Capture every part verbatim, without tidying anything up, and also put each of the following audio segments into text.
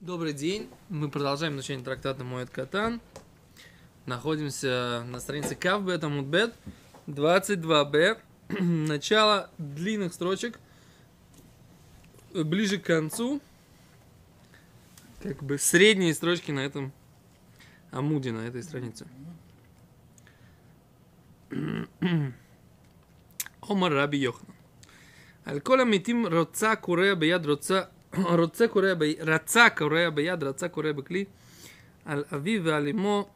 Добрый день, мы продолжаем изучение трактата Моэд Катан. Находимся на странице КАВБЭТ АМУДБЭТ двадцать два бэ. Начало длинных строчек, ближе к концу, как бы средние строчки на этом амуде, на этой странице. Омар Раби Йоханан. Аль-коля митим роца куре бияд роца роца куре бияд роца куре бекли аль-ави ве-алимо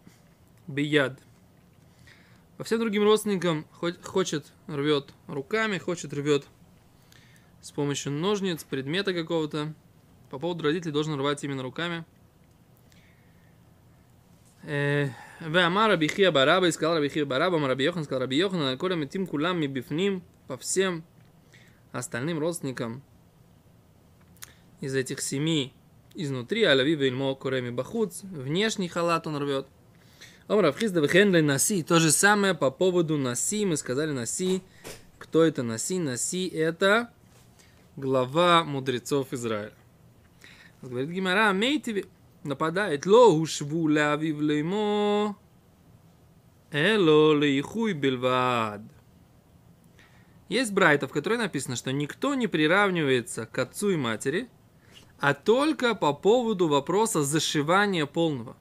бияд. По всем другим родственникам хочет рвет руками, хочет рвет с помощью ножниц, предмета какого-то. По поводу родителей должен рвать именно руками. Веамар Раби Хия Бараба, и сказал Раби Хия Бараба, Раби Йохан, сказал Раби Йохан, аль-коля митим кулам мибифним, по всем остальным родственникам из этих семи изнутри, аляви вельмо куреми бахуц, внешний халат он рвет. Ом Рав Хисды вехенли наси, то же самое по поводу наси, мы сказали наси, кто это наси? Наси это глава мудрецов Израиля. Говорит Гимара, амейтеви, нападает, лоу шву лави влеймо, эло лейхуй бельвад. Есть брайта, в которой написано, что никто не приравнивается к отцу и матери, а только по поводу вопроса зашивания полного.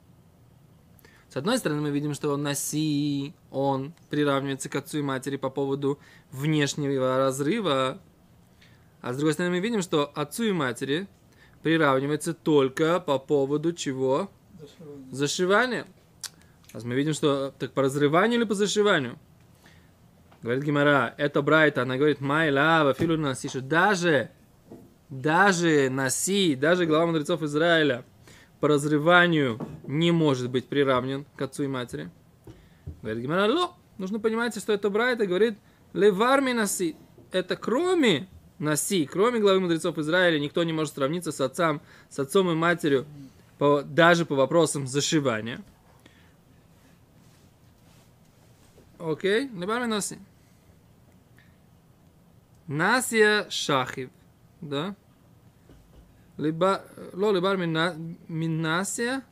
С одной стороны, мы видим, что наси, он приравнивается к отцу и матери по поводу внешнего разрыва. А с другой стороны, мы видим, что отцу и матери приравнивается только по поводу чего? Зашивания. Зашивания. А мы видим, что так по разрыванию или по зашиванию? Говорит Гимара, это брайта, она говорит, май лава, филу наси, что даже, даже наси, даже глава мудрецов Израиля по разрыванию не может быть приравнен к отцу и матери. Говорит Гимара, ло, нужно понимать, что это брайта, говорит, леварми наси, это кроме наси, кроме главы мудрецов Израиля, никто не может сравниться с отцом, с отцом и матерью, по, даже по вопросам зашивания. Окей, леварми наси. Насия шахив, да? Либо, ло либар минасия,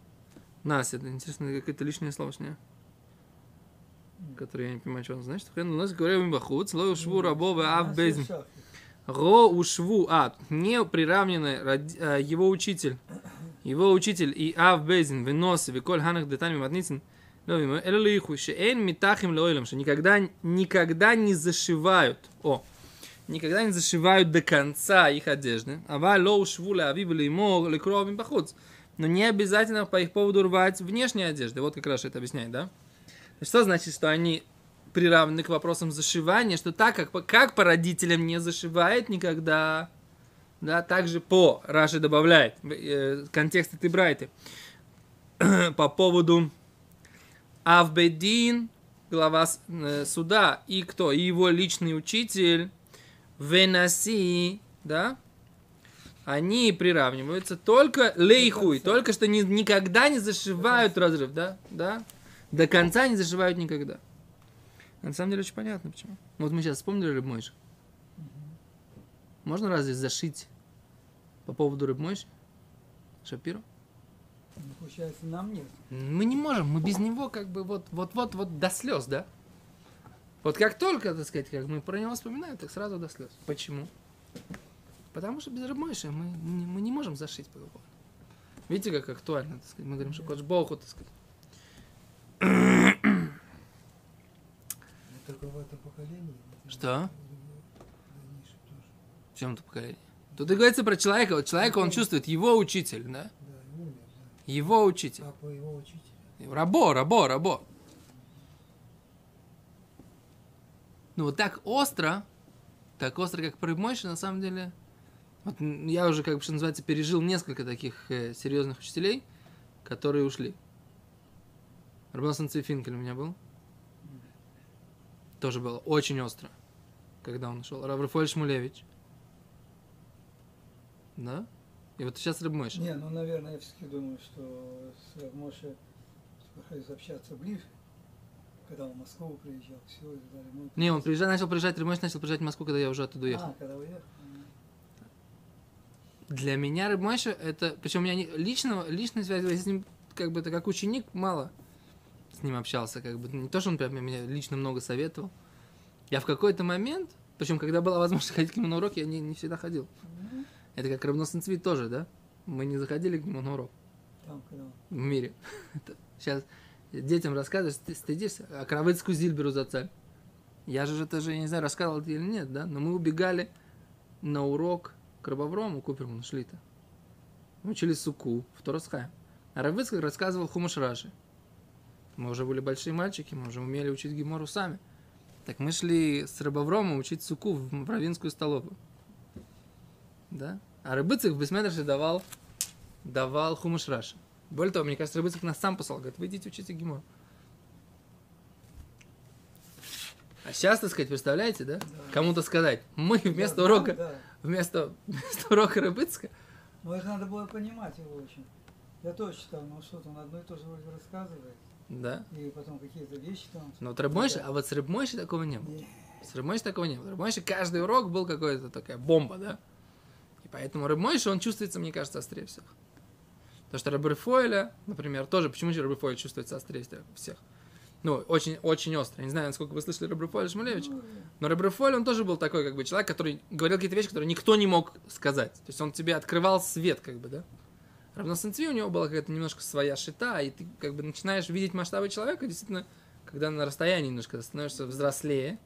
насия, это интересно, какое-то лишнее слово, что которое я не понимаю, что оно значит. Хрен у нас говорил мимбахуц, ло ушву рабове ав безм, ро ушву, а не приравненный его учитель, его учитель и ав безм выносив и коль ханах детами матницин, ло вимо эллиху, что эн митахим лоилем, что никогда, никогда не зашивают. О. Никогда не зашивают до конца их одежды. Но не обязательно по их поводу рвать внешние одежды. Вот как раз это объясняет, да? Что значит, что они приравнены к вопросам зашивания, что так, как, как по родителям не зашивает никогда, да, также по, Раши добавляет, э, контекст этой брайты, по поводу Авбедин, глава э, суда, и кто? И его личный учитель, Венаси, да, они приравниваются только лейхуй, только что не, никогда не зашивают разрыв, да, да, до конца не зашивают никогда. А на самом деле очень понятно, почему. Вот мы сейчас вспомнили Рыбмойша. Можно разве зашить по поводу Рыбмойши? Шапиру? Ну, получается, нам нет. Мы не можем, мы без него как бы вот-вот-вот до слез, да? Вот как только, так сказать, как мы про него вспоминаем, так сразу до слез. Почему? Потому что без Рыбмойши мы, мы не можем зашить по любому. Видите, как актуально, так сказать. Мы говорим, что Кодж Боху, так сказать. Только в этом поколении. Что? В чем-то поколении. Тут говорится про человека. Вот человека он чувствует, его учитель, да? Да, его нет, да. Его учитель. А по его учителю? Рабо, рабо, рабо. Ну, вот так остро, так остро, как Рыбмойша, на самом деле, вот я уже, как бы, что называется, пережил несколько таких э, серьезных учителей, которые ушли. Рабинсон Цвейфинкель у меня был. Тоже было очень остро, когда он ушел. Рав Рафаэль Шмулевич. Да? И вот сейчас Рыбмойша. Не, ну, наверное, я все-таки думаю, что с Рыбмойшей приходится общаться ближе. Когда он в Москву приезжал, все, и далее. Мы... Не, он приезжал, начал приезжать, Рыбмойша начал приезжать в Москву, когда я уже оттуда уехал. А, когда уехал. Для меня Рыбмойша это... Причем у меня не... личного, личной связи с ним, как бы, это как ученик, мало с ним общался, как бы. Не то, что он прям меня лично много советовал. Я в какой-то момент, причем, когда была возможность ходить к нему на урок, я не, не всегда ходил. Mm-hmm. Это как Рабносенцвит тоже, да? Мы не заходили к нему на урок. Там, когда... В мире. это... Сейчас детям рассказываешь, ты стыдишься, а Рабицку Зильберу зацепь. Я же это же, я не знаю, рассказывал это или нет, да? Но мы убегали на урок к Рабаврому Куперману шли-то. Мы учили суку в Торосхайм. А Рабицк рассказывал Хумаш Раши. Мы уже были большие мальчики, мы уже умели учить гемору сами. Так мы шли с Рабавромом учить суку в Равинскую столовую. Да? А Рабицк в Бесмедраше давал, давал Хумаш Раши. Более того, мне кажется, Рабицк нас сам послал. Говорит, вы идите учите гемору. А сейчас, так сказать, представляете, да? да. Кому-то сказать, мы вместо да, урока, да, да. Вместо, вместо урока Рабицка. Ну, их надо было понимать его очень. Я тоже читал, но что-то он одно и то же вроде рассказывает. Да. И потом какие-то вещи там. Но вот Рыбмойша, да. А вот с Рыбмойшей такого не было. Нет. С Рыбмойшей такого не было. Рыбмойшей каждый урок был какой-то такая бомба, да? И поэтому Рыбмойша, он чувствуется, мне кажется, острее всех. Потому что Рабрифойля, например, тоже, почему же Рабрифойля чувствуется острее всех? Ну, очень, очень остро. Я не знаю, насколько вы слышали Рабрифойля Шмулевича, но Рабрифойля, он тоже был такой, как бы, человек, который говорил какие-то вещи, которые никто не мог сказать. То есть он тебе открывал свет, как бы, да? Равносенцви у него была какая-то немножко своя шита, и ты, как бы, начинаешь видеть масштабы человека, действительно, когда на расстоянии немножко становишься взрослее,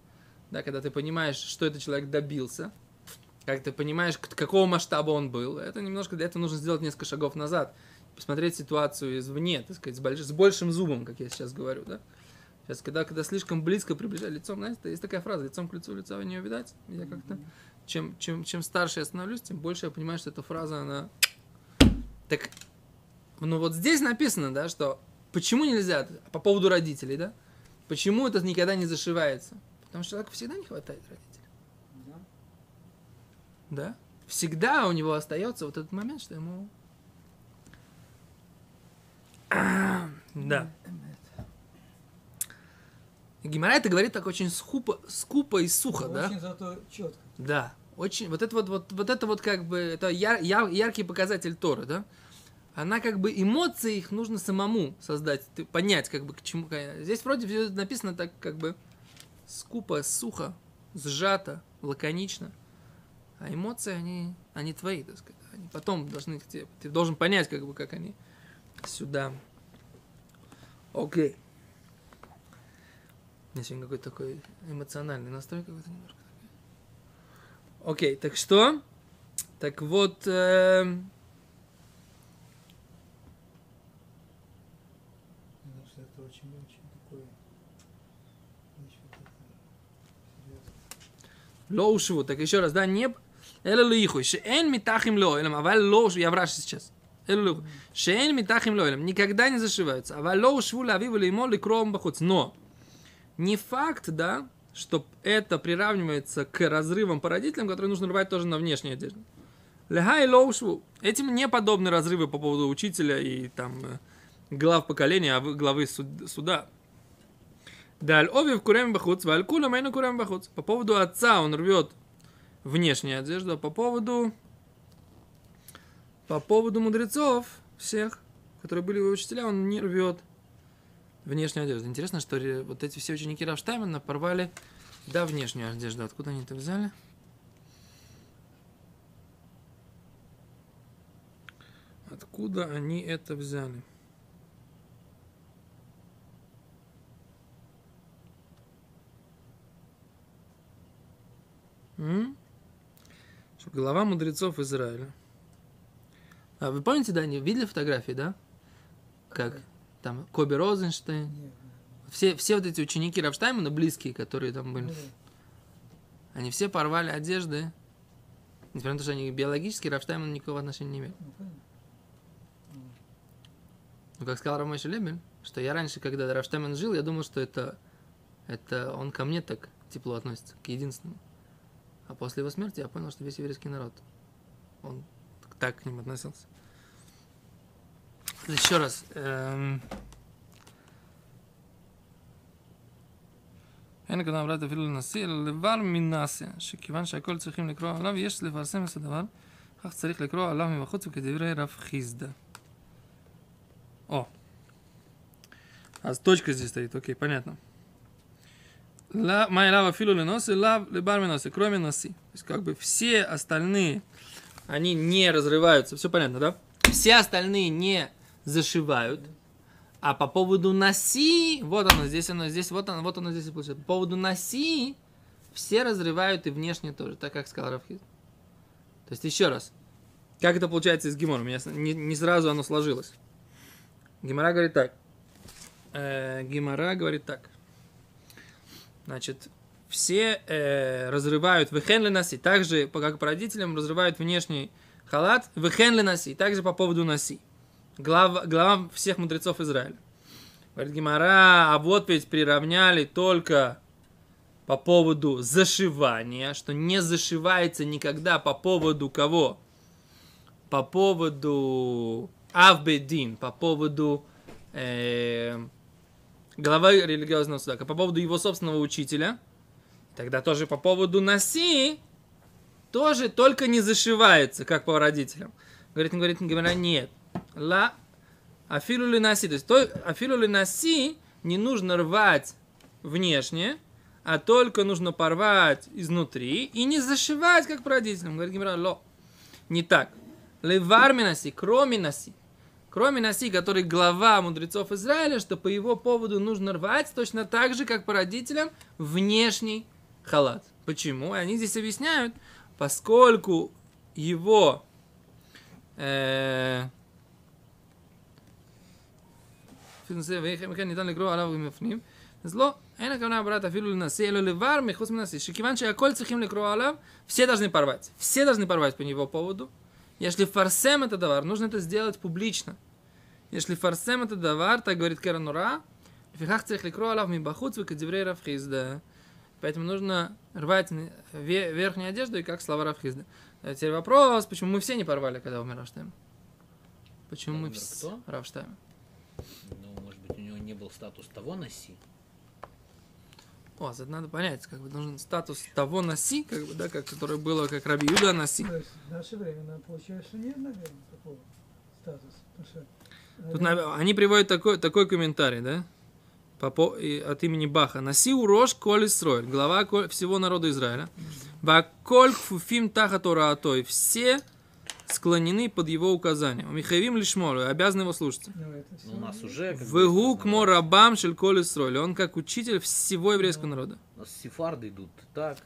да, когда ты понимаешь, что этот человек добился, как ты понимаешь, какого масштаба он был. Это немножко, для этого нужно сделать несколько шагов назад, посмотреть ситуацию извне, так сказать, с, больш... с большим зубом, как я сейчас говорю, да? Сейчас, когда, когда слишком близко приближать лицом, знаете, есть такая фраза, лицом к лицу лица не увидать. Я как-то, чем, чем, чем старше я становлюсь, тем больше я понимаю, что эта фраза, она... Так, ну вот здесь написано, да, что почему нельзя, по поводу родителей, да, почему это никогда не зашивается? Потому что человеку всегда не хватает родителей. Да. Да? Всегда у него остается вот этот момент, что ему... Да. Гемара это говорит так очень скупо, скупо и сухо, очень, да? Очень, зато четко. Да, очень. Вот это вот, вот, вот это вот как бы, это яр, яр, яркий показатель Торы, да? Она как бы, эмоции их нужно самому создать, понять как бы к чему. Здесь вроде все написано так как бы скупо, сухо, сжато, лаконично. А эмоции, они, они твои, так сказать. Они потом должны, ты должен понять как бы, как они сюда. Окей. У меня сегодня какой-то такой эмоциональный настрой какой-то немножко. Окей, okay, так что? Так вот... Э... Потому что это очень-очень такое... Лоушеву, так еще раз, да, не... Эле луихуй, шеэн митахим лоэлем, аваль лоушеву, я в Раши сейчас. Эле луихуй, шеэн митахим лоэлем, никогда не зашиваются. Аваль лоушеву лавиву леймо ликроом бахуц, но... Не факт, да, что это приравнивается к разрывам по родителям, которые нужно рвать тоже на внешней одежде. Лехай лоушву. Этим не подобны разрывы по поводу учителя и там глав поколения, а главы суда. Даль овив курем бахуц, валь кулам эйну курем бахуц. По поводу отца он рвет внешнюю одежду, а по поводу, по поводу мудрецов всех, которые были его учителя, он не рвет внешнюю одежду. Интересно, что вот эти все ученики Рав Штайнмана порвали, да, внешнюю одежду. Откуда они это взяли? Откуда они это взяли? М? Глава мудрецов Израиля. А вы помните, да, они видели фотографии, да? Как? Там Коби Розенштейн, все, все вот эти ученики Рав Штайнмана, близкие, которые там были, они все порвали одежды, несмотря на то, что они биологически Рав Штайнмана никакого отношения не имели. Ну, как сказал Рабмойша Лебель, что я раньше, когда Рав Штайнман жил, я думал, что это, это он ко мне так тепло относится, к единственному. А после его смерти я понял, что весь еврейский народ, он так к ним относился. Еще раз. כך צריך לקרוא עליו מבחוץ וכדברי רב חיסדה. О, а точка здесь стоит, окей, понятно. Моя лава филу леноси, лав лебар миноси, кроме носи. То есть как бы все остальные, они не разрываются, все понятно, да? Все остальные не зашивают, а по поводу носи, вот оно здесь, оно здесь, вот оно, вот оно здесь и получается. По поводу носи все разрывают и внешне тоже, так как сказал Рав Хисды. То есть еще раз, как это получается из гемора? У меня не, не сразу оно сложилось. Гемора говорит так. Э, Гемора говорит так. Значит, все э, разрывают вехенли носи, также, как по родителям, разрывают внешний халат вехенли носи, также по поводу носи. Глав, главам всех мудрецов Израиля. Говорит Гемора, а вот ведь приравняли только по поводу зашивания, что не зашивается никогда по поводу кого? По поводу... Авбедин, по поводу э, главы религиозного суда, по поводу его собственного учителя, тогда тоже по поводу наси, тоже только не зашивается, как по родителям. Говорит, не говорит, не говорит, нет. Ла афилу ли наси, то есть той, афилу ли наси не нужно рвать внешне, а только нужно порвать изнутри и не зашивать, как по родителям. Говорит, не говорит, ло, не так. Левар миноси, кроме наси. Кроме наси, который глава мудрецов Израиля, что по его поводу нужно рвать точно так же, как по родителям, внешний халат. Почему? И они здесь объясняют, поскольку его... Э, все должны порвать. Все должны порвать по его поводу. Если фарсем это давар, нужно это сделать публично. Если фарсем это давар, так говорит Керанура, поэтому нужно рвать верхнюю одежду, и как слова Рав Хисды. Теперь вопрос, почему мы все не порвали, когда умер Рав Штайнман? Почему мы все... Рав Штайнман. Ну, может быть, у него не был статус того носи? О, это надо понять, как бы должен статус того носи, как бы, да, как, которое было, как Раби Юда ха-Наси. То есть в наше время, получается, нет, наверное, такого статуса. Потому что, наверное... Тут, они приводят такой, такой комментарий, да, Попо... и, от имени Баха. Наси урош коль Исроэль, глава коль... всего народа Израиля. Баколь фуфим таха тораатой. Все склонены под его указанием. Михаевим лишмолу, обязаны его слушаться. У нас уже... Вегук морабам шельколь Исроэль. Он как учитель всего еврейского народа. У нас сефарды идут так,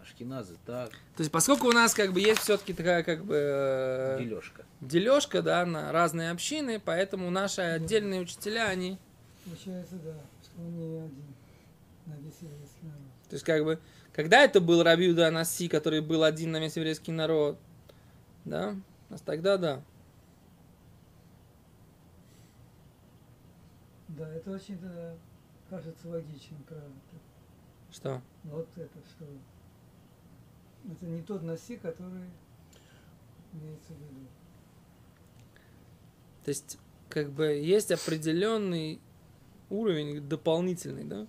ашкеназы так. То есть, поскольку у нас как бы есть все-таки такая как бы... Дележка. Дележка, да, на разные общины, поэтому наши отдельные учителя, они... Получается, да, что он не один на весь еврейский народ. То есть, как бы, когда это был Раби Йуда ха-Наси, который был один на весь еврейский народ, да? У нас тогда, да. Да, это очень да, кажется логичным, правда. Что? Вот это, что... Это не тот наси, который имеется в виду. То есть, как бы, есть определенный уровень дополнительный, да?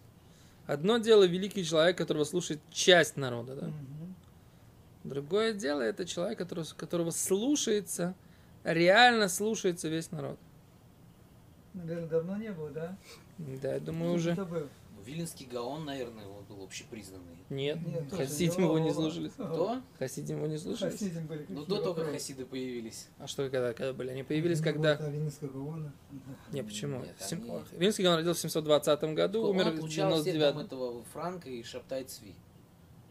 Одно дело великий человек, которого слушает часть народа, да? Угу. Другое дело, это человек, которого, которого слушается, реально слушается весь народ. Наверное, давно не было, да? Да, я думаю, уже... Виленский гаон, наверное, он был общепризнанный. Нет, Нет хасидим его не слушались. Кто? Хасидим его не слушались. Хасидим были. Ну, до только хасиды появились. А что, когда, когда были? Они появились, они когда... Виленского гаона. Нет, почему? Нет, Сем... они... Виленский гаон родился в семьсот двадцатом году, он умер в девяносто девятом. Он этого Франка и Шабтай Цви.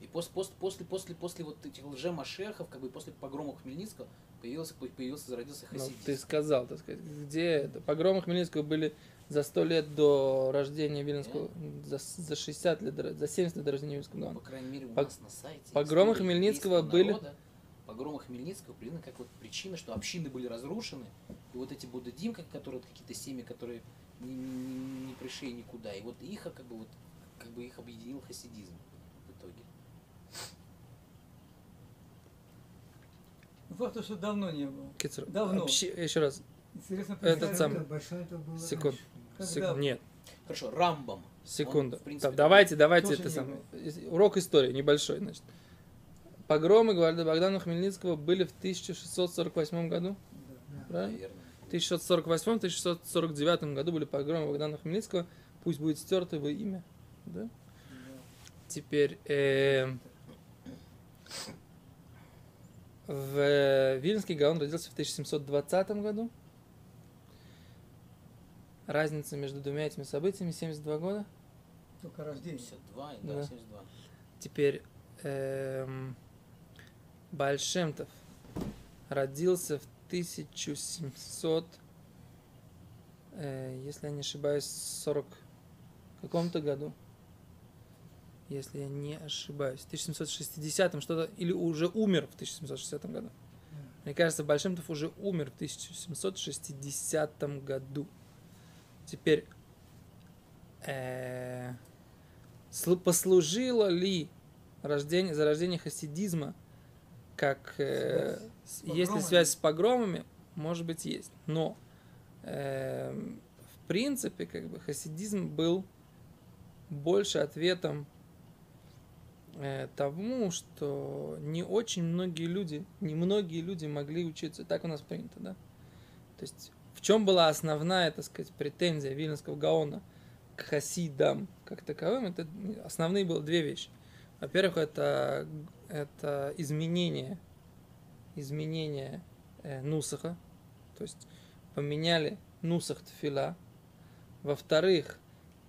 И после, после, после, после вот этих лже-машехов, как бы после погрома Хмельницкого, появился, появился зародился хасидизм. Ну, ты сказал, так сказать, где это? Погромы Хмельницкого были за сто лет до рождения Виленского, за, за шестьдесят лет, за семьдесят лет до рождения Виленского гаона. Ну, по крайней мере, у нас по, на сайте. Погромы Хмельницкого были... Погромы Хмельницкого признаны как вот причина, что общины были разрушены, и вот эти буддадим, которые какие-то семьи, которые не, не, не пришли никуда, и вот их как бы, вот, как бы их объединил хасидизм в итоге. Факт, что давно не было. Кицер. Давно. Общи... Еще раз. Интересно, этот самый. Секунд. Секунд. Нет. Хорошо. Рамбам. Секунду. Он, принципе, так, давайте, давайте это самое. Урок истории небольшой, значит. Погромы, говорят, Богдана Хмельницкого были в тысяча шестьсот сорок восьмом году. Да, в тысяча шестьсот сорок восьмом — тысяча шестьсот сорок девятом году были погромы Богдана Хмельницкого. Пусть будет стерто его имя. Да? Да. Теперь э, в Виленский гаон родился в тысяча семьсот двадцатом году. Разница между двумя этими событиями семьдесят два года. Только рождение. семьдесят два, да, да. семьдесят два. Теперь э, Бааль Шем Тов родился в тысяча семьсот, э, если я не ошибаюсь, сорок каком-то году. Если я не ошибаюсь, в тысяча семьсот шестидесятом что-то, или уже умер в тысяча семьсот шестидесятом году. Мне кажется, Бааль Шем Тов уже умер в тысяча семьсот шестидесятом году. Теперь, э, послужило ли рождение, за рождение хасидизма, как, э, с, есть ли связь с погромами? Может быть, есть. Но, э, в принципе, как бы, хасидизм был больше ответом тому, что не очень многие люди, не многие люди могли учиться. Так у нас принято, да? То есть, в чем была основная, так сказать, претензия Виленского гаона к хасидам как таковым? Это основные были две вещи. Во-первых, это, это изменение, изменение э, нусаха, то есть поменяли нусах тфила. Во-вторых,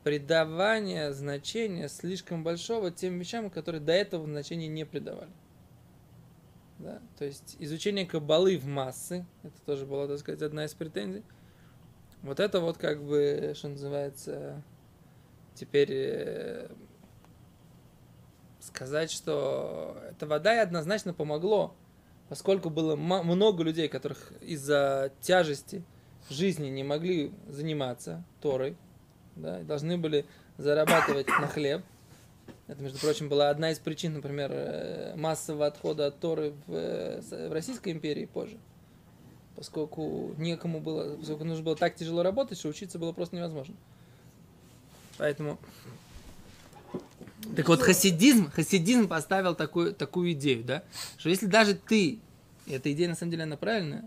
придавание значения слишком большого тем вещам, которые до этого значения не придавали. Да? То есть изучение каббалы в массы, это тоже была, так сказать, одна из претензий. Вот это вот как бы, что называется, теперь э, сказать, что это вода и однозначно помогло, поскольку было много людей, которых из-за тяжести жизни не могли заниматься Торой. Да, должны были зарабатывать на хлеб. Это, между прочим, была одна из причин, например, массового отхода от Торы в, в Российской империи позже. Поскольку некому было, поскольку нужно было так тяжело работать, что учиться было просто невозможно. Поэтому... Так вот, хасидизм, хасидизм поставил такую, такую идею, да? Что если даже ты... Эта идея, на самом деле, она правильная,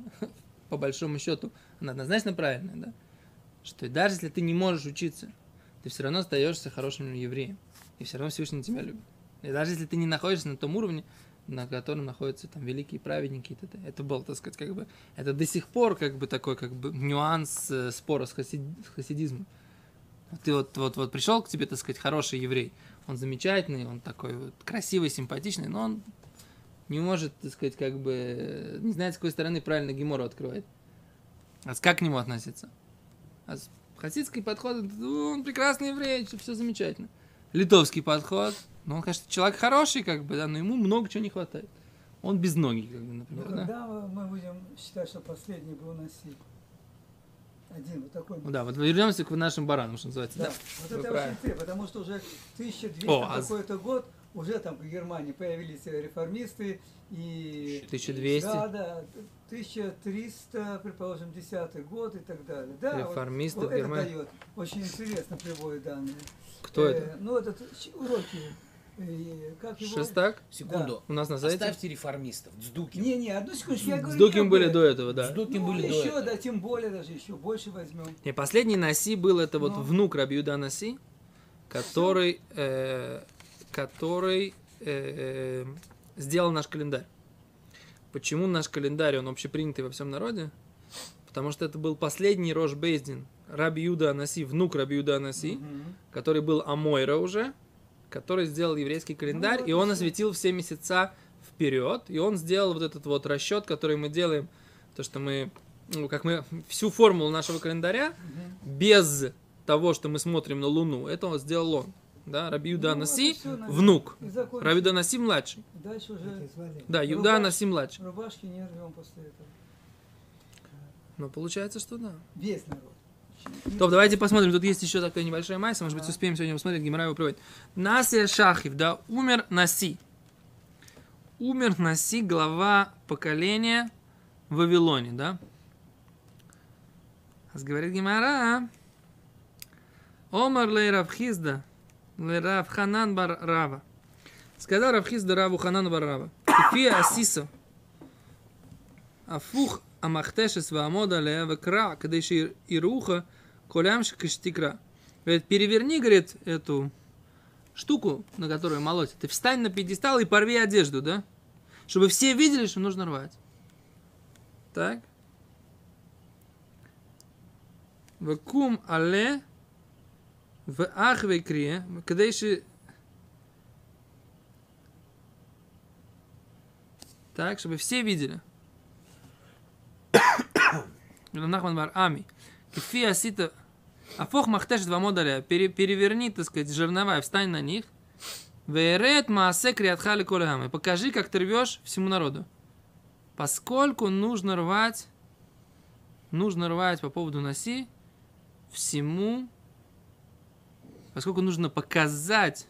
по большому счету, она однозначно правильная, да? Что даже если ты не можешь учиться, ты все равно остаешься хорошим евреем. И все равно Всевышний тебя любит. И даже если ты не находишься на том уровне, на котором находятся там великие праведники и т.д. Это был, так сказать, как бы... Это до сих пор как бы такой как бы нюанс спора с, хасид, с хасидизмом. Ты вот, вот, вот пришел к тебе, так сказать, хороший еврей. Он замечательный, он такой вот красивый, симпатичный, но он не может, так сказать, как бы... Не знает, с какой стороны правильно гемору открывает. А как к нему относиться? А хасидский подход, он прекрасный еврей, все замечательно. Литовский подход, ну он, конечно, человек хороший, как бы, да, но ему много чего не хватает. Он без ноги, как бы, например. Ну, да? Когда мы будем считать, что последний был Наси? Один, вот такой. Ну, да, вот вернемся к нашим баранам, что называется. Да, да? Вот это правильно. Очень ты, потому что уже тысяча двести О, какой-то а... год, уже там в Германии появились реформисты и... тысяча двести Да, да. тысяча триста, предположим, десятый год и так далее. Да, реформисты вот, в Германии. Это дает. Очень интересно приводят данные. Кто э, это? Ну, это уроки. Э, как его? Шестак? Секунду. Да. У нас на сайте. Оставьте реформистов. Дздукин. Не, не, одну секунду. Я говорю, Дздукин были до этого, да. Дздукин ну, были еще, до этого. Да, тем более, даже еще больше возьмем. И последний Наси был, это Но... вот внук Раби Юда ха-Наси, который, э, который э, э, сделал наш календарь. Почему наш календарь, он общепринятый во всем народе? Потому что это был последний Рош Бейдин, Раби Йуда ха-Наси, внук Раби Йуда ха-Наси, mm-hmm. который был Амойра уже, который сделал еврейский календарь, mm-hmm. и он осветил все месяца вперед, и он сделал вот этот вот расчет, который мы делаем, то, что мы, ну, как мы, всю формулу нашего календаря, mm-hmm. без того, что мы смотрим на Луну, это он сделал он. Да, Раби Йуда ха-Наси, ну, а внук, Раби Йуда ха-Наси младший. Дальше уже... Да, Юда ха-Наси младший. Рубашки не рвем после этого. Ну, получается, что да. Весь народ. Топ, давайте посмотрим. Тут есть еще такая небольшая майса. Может быть, а. успеем сегодня посмотреть. Гемара его приводит. Наси Шахив, да, умер Наси. Умер Наси, глава поколения в Вавилоне, да? Говорит Гемара. Омар лей Рав Хисды. Рав Ханан бар Рава. Сказал Рав Хисды Раву Ханану бар Рава. Кефия асиса. Афух амахтешес ваамода леавекра, кадыши ируха, колямши каштикра. Говорит, переверни, говорит, эту штуку, на которую молоть. Ты встань на пьедестал и порви одежду, да? Чтобы все видели, что нужно рвать. Так. Вакум але в ахвекре, кадыши. Так, чтобы все видели. Нахман бар ами. Кефи асита. Афох махтеш два модуля. Переверни, так сказать, жернова и встань на них. Верет маасе криатхали колягам. И покажи, как ты рвешь всему народу. Поскольку нужно рвать, нужно рвать по поводу наси всему, поскольку нужно показать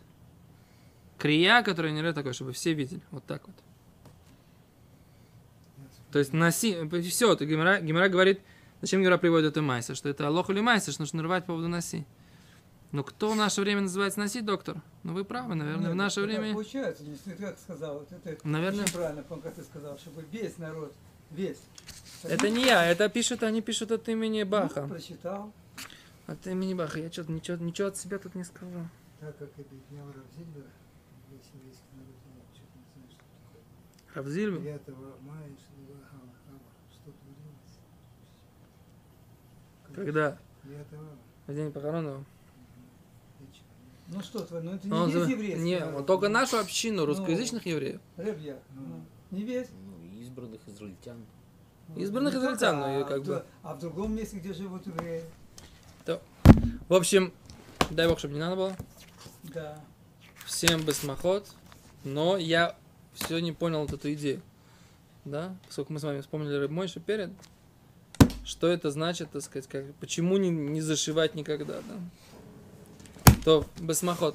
крия, которая не рвет такой, чтобы все видели. Вот так вот. То есть наси, все, Гемара, Гемара говорит, зачем Гемара приводит эту майса, что это алох или майса, что нужно рвать по поводу наси. Но кто в наше время называется наси, доктор? Ну вы правы, наверное, ну, в наше время... Получается, если ты это сказал, вот это, это наверное... очень правильно, помню, как ты сказал, чтобы весь народ, весь. Это они... не я, это пишут, они пишут от имени Баха. Ну, прочитал. От имени Баха, я что-то ничего, ничего от себя тут не сказал. Так как объединял Рав Зильбер, весь еврейский народ, я что-то не знаю, что такое. Рав Зильбер? девятого мая... Когда? В день похорон. Ну что твой, ну это не он, весь еврейский. Не, а только нашу общину, русскоязычных ну, евреев. Ребят, ну, не весь. Ну, избранных израильтян. Избранных ну, израильтян, ну, а, как а, бы. А в другом месте, где живут евреи? То. В общем, дай бог, чтобы не надо было. Да. Всем басмахот. Но я все не понял вот эту идею. Да? Поскольку мы с вами вспомнили Рыбмойша перед. Что это значит, так сказать, как, почему не, не зашивать никогда, да? То басмахот.